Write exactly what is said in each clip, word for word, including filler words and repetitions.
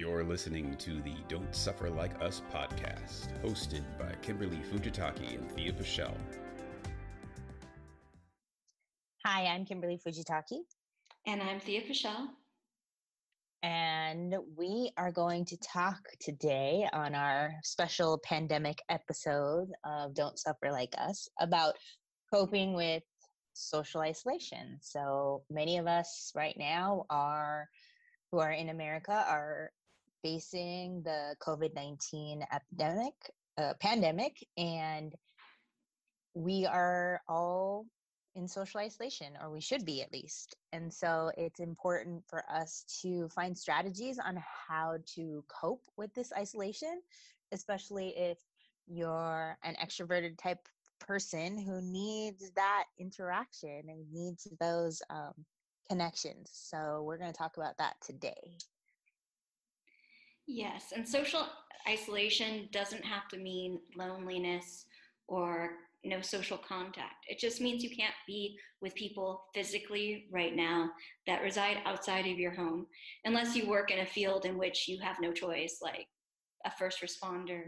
You're listening to the Don't Suffer Like Us podcast, hosted by Kimberly Fujitaki and Thea Paschel. Hi, I'm Kimberly Fujitaki. And I'm Thea Paschel. And we are going to talk today on our special pandemic episode of Don't Suffer Like Us about coping with social isolation. So many of us right now are, who are in America, are facing the COVID nineteen epidemic, uh, pandemic, and we are all in social isolation, or we should be at least. And so it's important for us to find strategies on how to cope with this isolation, especially if you're an extroverted type person who needs that interaction and needs those um, connections. So we're going to talk about that today. Yes, and social isolation doesn't have to mean loneliness or no social contact. It just means you can't be with people physically right now that reside outside of your home, unless you work in a field in which you have no choice, like a first responder,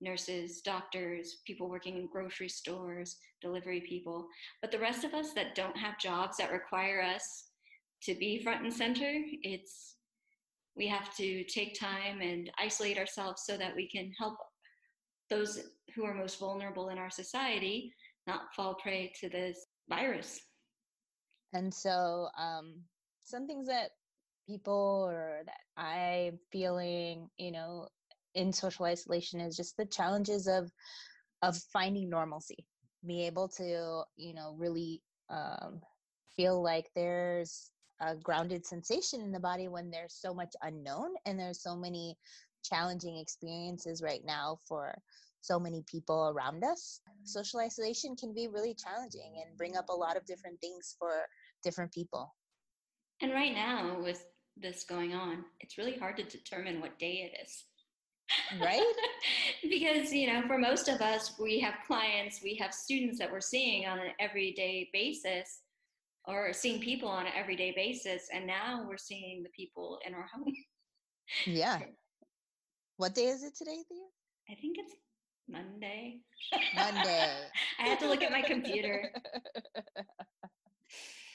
nurses, doctors, people working in grocery stores, delivery people. But the rest of us that don't have jobs that require us to be front and center, it's we have to take time and isolate ourselves so that we can help those who are most vulnerable in our society not fall prey to this virus. And so um, some things that people or that I'm feeling, you know, in social isolation is just the challenges of of finding normalcy, be able to, you know, really um, feel like there's a grounded sensation in the body when there's so much unknown and there's so many challenging experiences right now for so many people around us. Social isolation can be really challenging and bring up a lot of different things for different people. And right now with this going on, it's really hard to determine what day it is. Right? Because, you know, for most of us, we have clients, we have students that we're seeing on an everyday basis, or seeing people on an everyday basis. And now we're seeing the people in our home. Yeah. What day is it today, Thea? I think it's Monday. Monday. I have to look at my computer.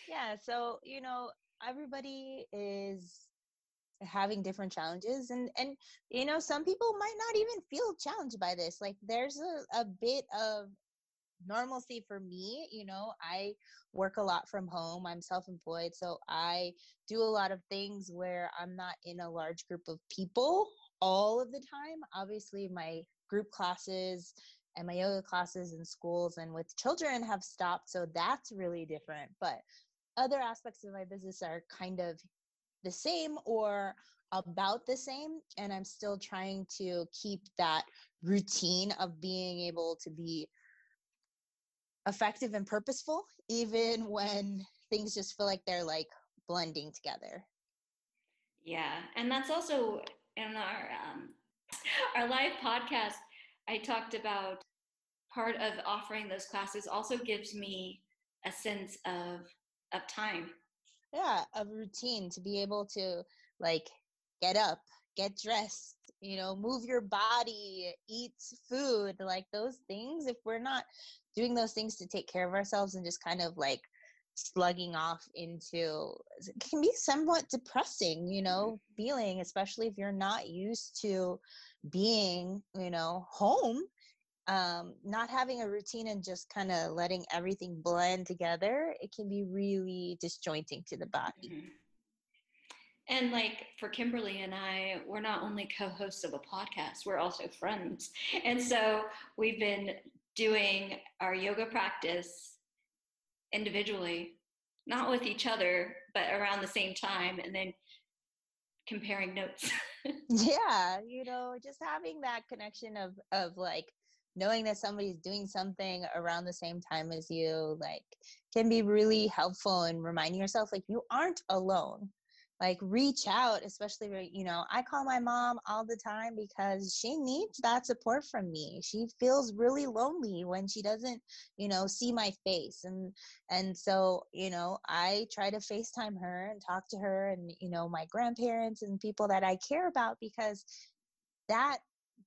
Yeah. So, you know, everybody is having different challenges, and and you know, some people might not even feel challenged by this. Like, there's a, a bit of normalcy for me. You know, I work a lot from home, I'm self-employed, so I do a lot of things where I'm not in a large group of people all of the time. Obviously my group classes and my yoga classes in schools and with children have stopped, so that's really different. But other aspects of my business are kind of the same or about the same, and I'm still trying to keep that routine of being able to be effective and purposeful, even when things just feel like they're like blending together. Yeah, and that's also in our um, our live podcast. I talked about part of offering those classes also gives me a sense of of time. Yeah, a routine to be able to like get up, get dressed, you know, move your body, eat food, like those things. If we're not doing those things to take care of ourselves and just kind of like slugging off into, it can be somewhat depressing, you know, mm-hmm. feeling, especially if you're not used to being, you know, home. Um, not having a routine and just kind of letting everything blend together, it can be really disjointing to the body. Mm-hmm. And like for Kimberly and I, we're not only co-hosts of a podcast, we're also friends. And so we've been doing our yoga practice individually, not with each other, but around the same time, and then comparing notes. Yeah, you know, just having that connection of of like, knowing that somebody's doing something around the same time as you, like, can be really helpful in reminding yourself, like, you aren't alone. like reach out, especially, you know, I call my mom all the time because she needs that support from me. She feels really lonely when she doesn't, you know, see my face. And, and so, you know, I try to FaceTime her and talk to her and, you know, my grandparents and people that I care about, because that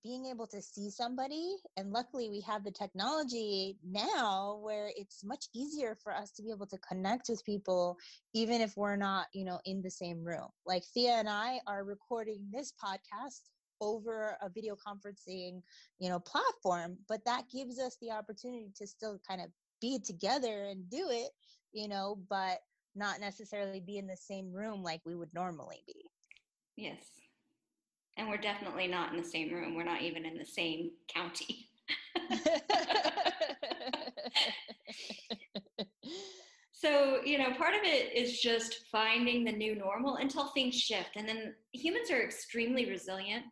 being able to see somebody, and luckily we have the technology now where it's much easier for us to be able to connect with people, even if we're not, you know, in the same room. Like Thea and I are recording this podcast over a video conferencing, you know, platform, but that gives us the opportunity to still kind of be together and do it, you know, but not necessarily be in the same room like we would normally be. Yes. And we're definitely not in the same room. We're not even in the same county. So, you know, part of it is just finding the new normal until things shift. And then humans are extremely resilient,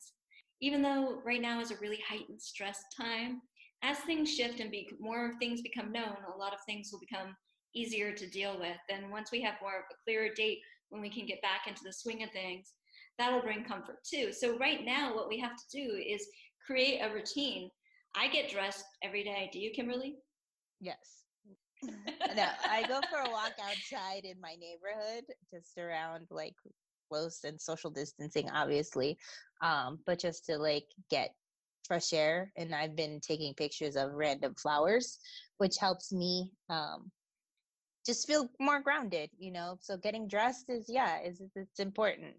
even though right now is a really heightened stress time. As things shift and be, more things become known, a lot of things will become easier to deal with. And once we have more of a clearer date when we can get back into the swing of things, that'll bring comfort too. So right now, what we have to do is create a routine. I get dressed every day. Do you, Kimberly? Yes. No, I go for a walk outside in my neighborhood, just around like close and social distancing, obviously, um, but just to like get fresh air. And I've been taking pictures of random flowers, which helps me um, just feel more grounded, you know? So getting dressed is, yeah, is it's important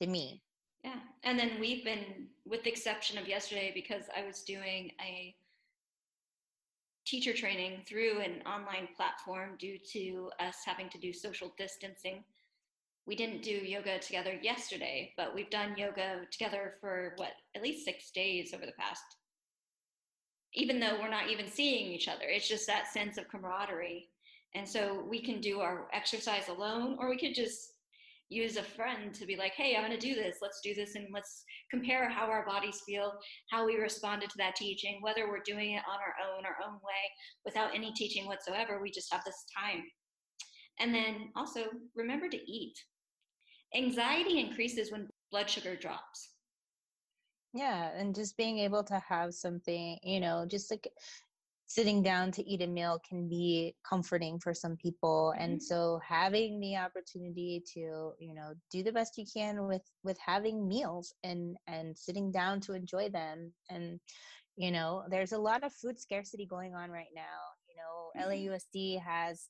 to me. Yeah. And then we've been, with the exception of yesterday, because I was doing a teacher training through an online platform due to us having to do social distancing. We didn't do yoga together yesterday, but we've done yoga together for what, at least six days over the past, even though we're not even seeing each other. It's just that sense of camaraderie. And so we can do our exercise alone, or we could just use a friend to be like, hey, I'm going to do this. Let's do this. And let's compare how our bodies feel, how we responded to that teaching, whether we're doing it on our own, our own way, without any teaching whatsoever. We just have this time. And then also remember to eat. Anxiety increases when blood sugar drops. Yeah. And just being able to have something, you know, just like sitting down to eat a meal can be comforting for some people. And mm-hmm. so having the opportunity to, you know, do the best you can with, with having meals and, and sitting down to enjoy them. And, you know, there's a lot of food scarcity going on right now. You know, mm-hmm. L A U S D has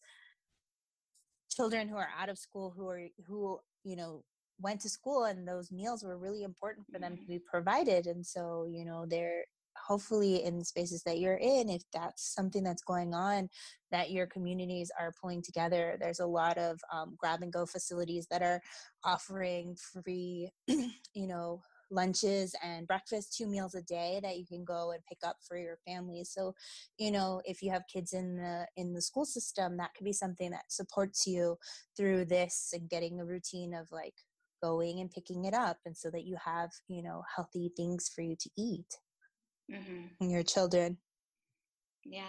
children who are out of school, who are, who, you know, went to school, and those meals were really important for mm-hmm. them to be provided. And so, you know, they're, hopefully in spaces that you're in, if that's something that's going on, that your communities are pulling together. There's a lot of um, grab and go facilities that are offering free, you know, lunches and breakfast, two meals a day that you can go and pick up for your family. So, you know, if you have kids in the in the school system, that could be something that supports you through this, and getting a routine of like going and picking it up, and so that you have, you know, healthy things for you to eat. Mm-hmm. And your children. Yeah.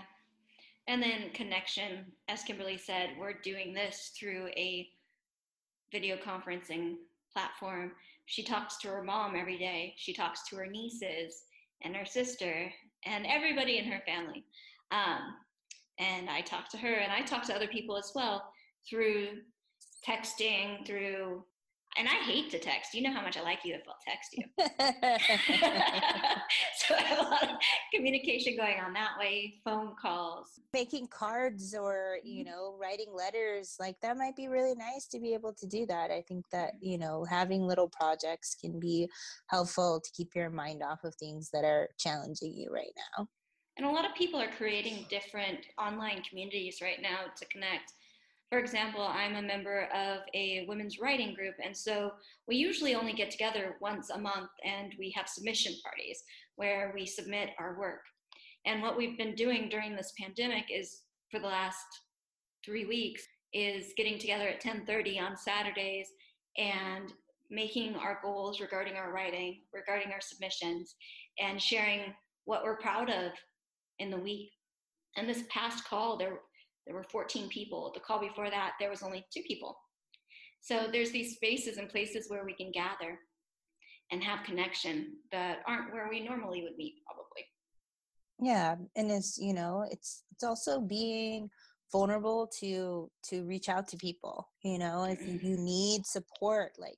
And then connection. As Kimberly said, we're doing this through a video conferencing platform. She talks to her mom every day. She talks to her nieces and her sister and everybody in her family. Um, and I talk to her, and I talk to other people as well through texting, through And I hate to text. You know how much I like you if I'll text you. So I have a lot of communication going on that way, phone calls. Making cards, or, you know, writing letters. Like, that might be really nice to be able to do that. I think that, you know, having little projects can be helpful to keep your mind off of things that are challenging you right now. And a lot of people are creating different online communities right now to connect. For example, I'm a member of a women's writing group, and so we usually only get together once a month, and we have submission parties where we submit our work. And what we've been doing during this pandemic is, for the last three weeks, is getting together at ten thirty on Saturdays and making our goals regarding our writing, regarding our submissions, and sharing what we're proud of in the week. And this past call, there There were fourteen people. The call before that, there was only two people. So there's these spaces and places where we can gather and have connection that aren't where we normally would meet, probably. Yeah, and it's, you know, it's it's also being vulnerable to to reach out to people. You know, if you need support, like,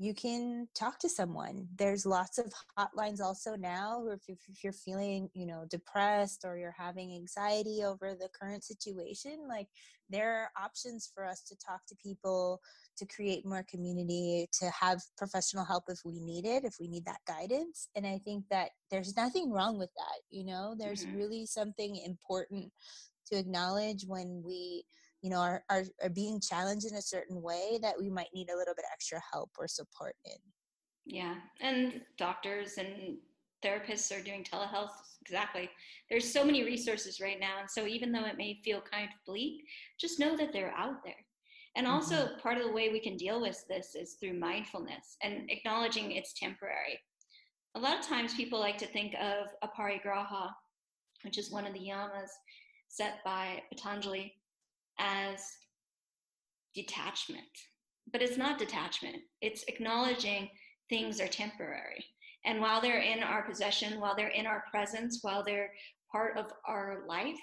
you can talk to someone. There's lots of hotlines also now, or if you're feeling, you know, depressed, or you're having anxiety over the current situation, like, there are options for us to talk to people, to create more community, to have professional help if we need it, if we need that guidance. And I think that there's nothing wrong with that. You know, there's mm-hmm. really something important to acknowledge when we, you know, are, are are being challenged in a certain way that we might need a little bit extra help or support in. Yeah, and doctors and therapists are doing telehealth. Exactly. There's so many resources right now. And so even though it may feel kind of bleak, just know that they're out there. And also mm-hmm. part of the way we can deal with this is through mindfulness and acknowledging it's temporary. A lot of times people like to think of Aparigraha, which is one of the yamas set by Patanjali, as detachment, but it's not detachment. It's acknowledging things are temporary. And while they're in our possession, while they're in our presence, while they're part of our life,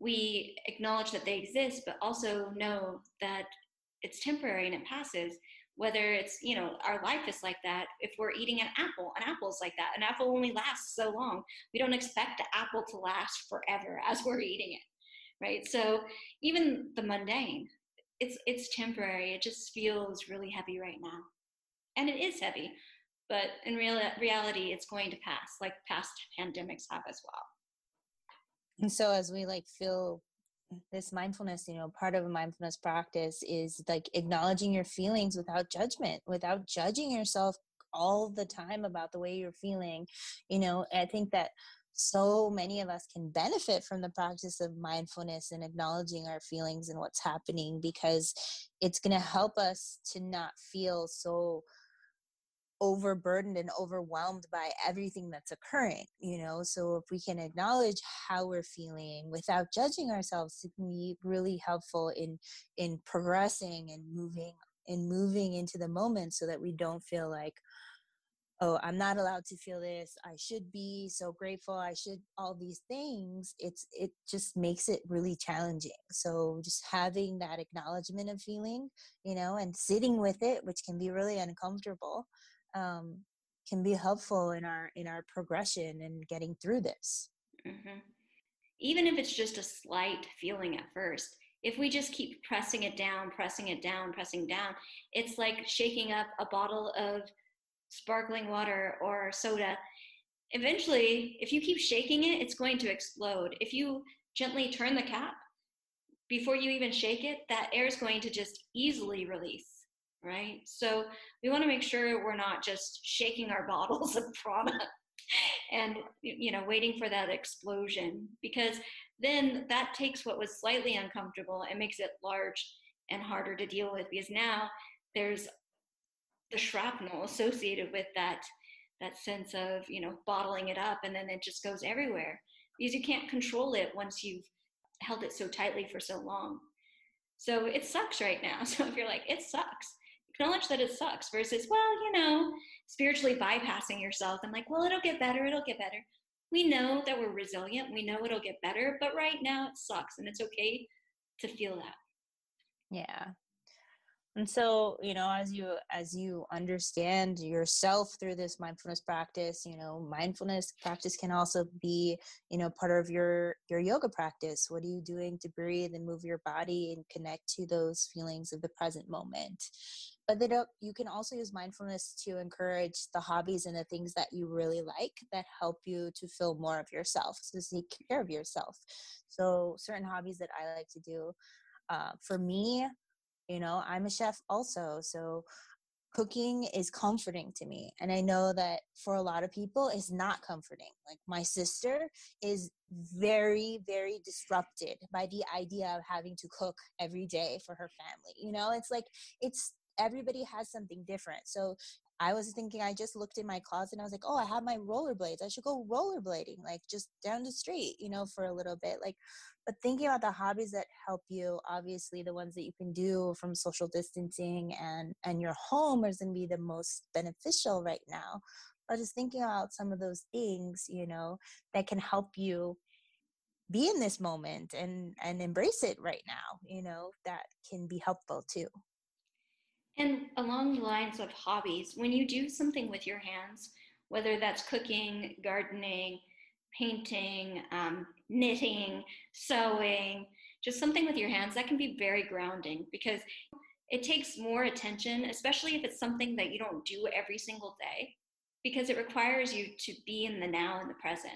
we acknowledge that they exist, but also know that it's temporary and it passes. Whether it's, you know, our life is like that. If we're eating an apple, an apple's like that. An apple only lasts so long. We don't expect the apple to last forever as we're eating it. Right? So even the mundane, it's it's temporary. It just feels really heavy right now. And it is heavy, but in real reality, it's going to pass, like past pandemics have as well. And so as we like feel this mindfulness, you know, part of a mindfulness practice is like acknowledging your feelings without judgment, without judging yourself all the time about the way you're feeling. You know, I think that so many of us can benefit from the practice of mindfulness and acknowledging our feelings and what's happening, because it's going to help us to not feel so overburdened and overwhelmed by everything that's occurring, you know. So if we can acknowledge how we're feeling without judging ourselves, it can be really helpful in in progressing and moving and moving into the moment, so that we don't feel like, oh, I'm not allowed to feel this, I should be so grateful, I should, all these things. It's it just makes it really challenging. So just having that acknowledgement of feeling, you know, and sitting with it, which can be really uncomfortable, um, can be helpful in our in our progression and getting through this. Mm-hmm. Even if it's just a slight feeling at first, if we just keep pressing it down, pressing it down, pressing down, it's like shaking up a bottle of sparkling water or soda. Eventually, if you keep shaking it, it's going to explode. If you gently turn the cap before you even shake it, that air is going to just easily release, right? So we want to make sure we're not just shaking our bottles of product and, you know, waiting for that explosion, because then that takes what was slightly uncomfortable and makes it large and harder to deal with, because now there's the shrapnel associated with that that sense of, you know, bottling it up, and then it just goes everywhere, because you can't control it once you've held it so tightly for so long. So it sucks right now. So if you're like, it sucks, acknowledge that it sucks, versus, well, you know, spiritually bypassing yourself and like, well, it'll get better, it'll get better. We know that we're resilient, we know it'll get better, but right now it sucks, and it's okay to feel that. Yeah. And so, you know, as you as you understand yourself through this mindfulness practice, you know, mindfulness practice can also be, you know, part of your, your yoga practice. What are you doing to breathe and move your body and connect to those feelings of the present moment? But they don't, you can also use mindfulness to encourage the hobbies and the things that you really like that help you to feel more of yourself, to take care of yourself. So certain hobbies that I like to do, uh, for me, you know, I'm a chef also, so cooking is comforting to me. And I know that for a lot of people, it's not comforting. Like, my sister is very, very disrupted by the idea of having to cook every day for her family. You know, it's like, it's everybody has something different. So I was thinking, I just looked in my closet and I was like, oh, I have my rollerblades. I should go rollerblading, like just down the street, you know, for a little bit. Like, but thinking about the hobbies that help you, obviously the ones that you can do from social distancing and, and your home is going to be the most beneficial right now. But just thinking about some of those things, you know, that can help you be in this moment and, and embrace it right now, you know, that can be helpful too. And along the lines of hobbies, when you do something with your hands, whether that's cooking, gardening, painting, um, knitting, sewing, just something with your hands, that can be very grounding because it takes more attention, especially if it's something that you don't do every single day, because it requires you to be in the now and the present.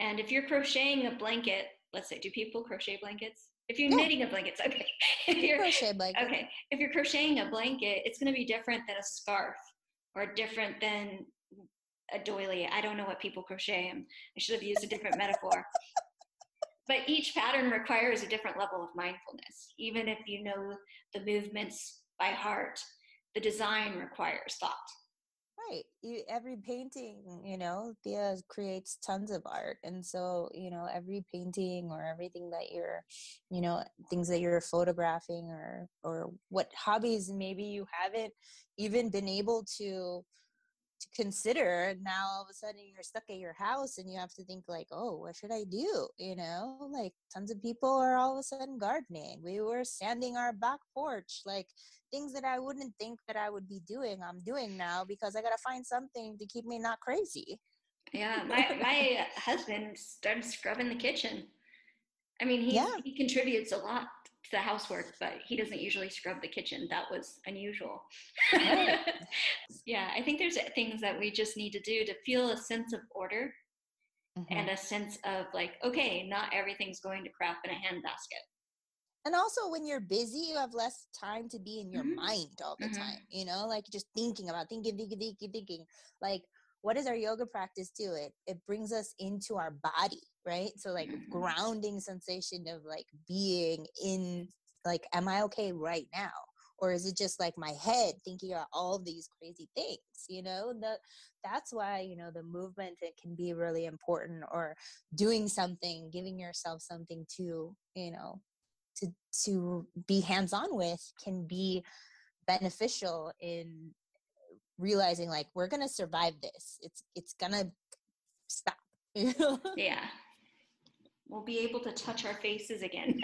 And if you're crocheting a blanket, let's say, do people crochet blankets? If you're yeah. knitting a blanket, it's okay. If you're, crochet blanket. Okay. If you're crocheting a blanket, it's going to be different than a scarf or different than a doily. I don't know what people crochet. I should have used a different metaphor. But each pattern requires a different level of mindfulness. Even if you know the movements by heart, the design requires thought. Right. You, every painting, you know, Thea creates tons of art. And so, you know, every painting or everything that you're, you know, things that you're photographing or, or what hobbies maybe you haven't even been able to to consider. Now all of a sudden you're stuck at your house and you have to think like, oh, what should I do? You know, like tons of people are all of a sudden gardening. We were sanding our back porch, like things that I wouldn't think that I would be doing, I'm doing now because I got to find something to keep me not crazy. Yeah. My, my husband started scrubbing the kitchen. I mean, he, yeah. he contributes a lot to the housework, but he doesn't usually scrub the kitchen. That was unusual. Right. Yeah, I think there's things that we just need to do to feel a sense of order mm-hmm. and a sense of like, okay, not everything's going to crap in a handbasket. And also when you're busy, you have less time to be in your mm-hmm. mind all the mm-hmm. time, you know, like just thinking about thinking, thinking, thinking, thinking, like, what does our yoga practice do? It it brings us into our body, right? So like mm-hmm. grounding sensation of like being in like, am I okay right now? Or is it just like my head thinking about all of these crazy things, you know? The, that's why, you know, the movement, it can be really important, or doing something, giving yourself something to, you know, to to be hands-on with can be beneficial in realizing like, we're going to survive this. It's, it's going to stop. Yeah. We'll be able to touch our faces again.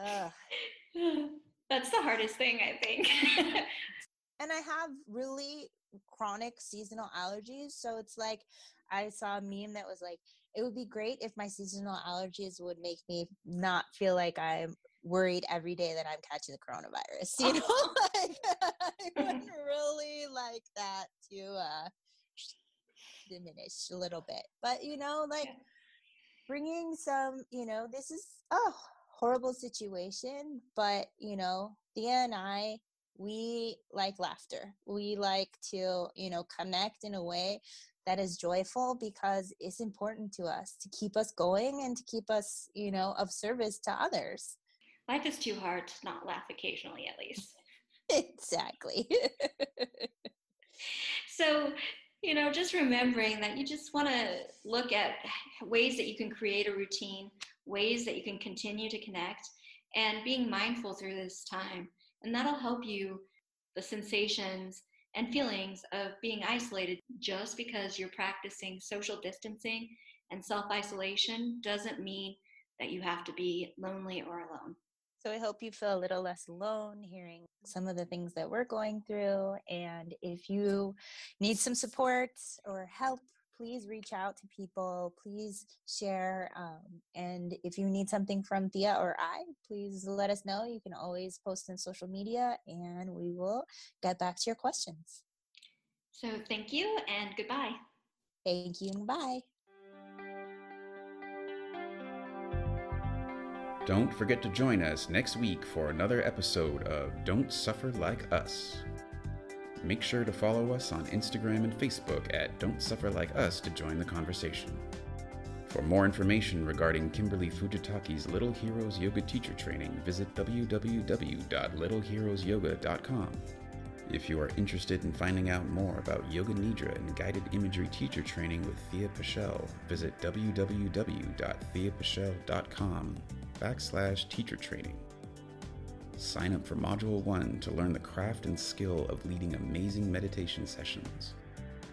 uh, That's the hardest thing, I think. And I have really chronic seasonal allergies. So it's like, I saw a meme that was like, it would be great if my seasonal allergies would make me not feel like I'm worried every day that I'm catching the coronavirus, you know, oh. Like I would really like that to uh, diminish a little bit, but you know, like yeah. bringing some, you know, this is a oh, horrible situation, but you know, Thea and I, we like laughter. We like to, you know, connect in a way that is joyful because it's important to us to keep us going and to keep us, you know, of service to others. Life is too hard to not laugh occasionally, at least. Exactly. So, you know, just remembering that you just want to look at ways that you can create a routine, ways that you can continue to connect, and being mindful through this time. And that'll help you, the sensations and feelings of being isolated. Just because you're practicing social distancing and self-isolation doesn't mean that you have to be lonely or alone. So I hope you feel a little less alone hearing some of the things that we're going through. And if you need some support or help, please reach out to people. Please share. Um, and if you need something from Thea or I, please let us know. You can always post on social media and we will get back to your questions. So thank you and goodbye. Thank you and bye. Don't forget to join us next week for another episode of Don't Suffer Like Us. Make sure to follow us on Instagram and Facebook at Don't Suffer Like Us to join the conversation. For more information regarding Kimberly Fujitaki's Little Heroes Yoga teacher training, visit w w w dot little heroes yoga dot com. If you are interested in finding out more about Yoga Nidra and guided imagery teacher training with Thea Paschel, visit w w w dot thea paschel dot com backslash teacher training. Sign up for Module one to learn the craft and skill of leading amazing meditation sessions,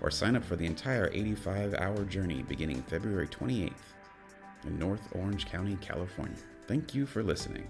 or sign up for the entire eighty-five hour journey beginning February twenty-eighth in North Orange County, California. Thank you for listening.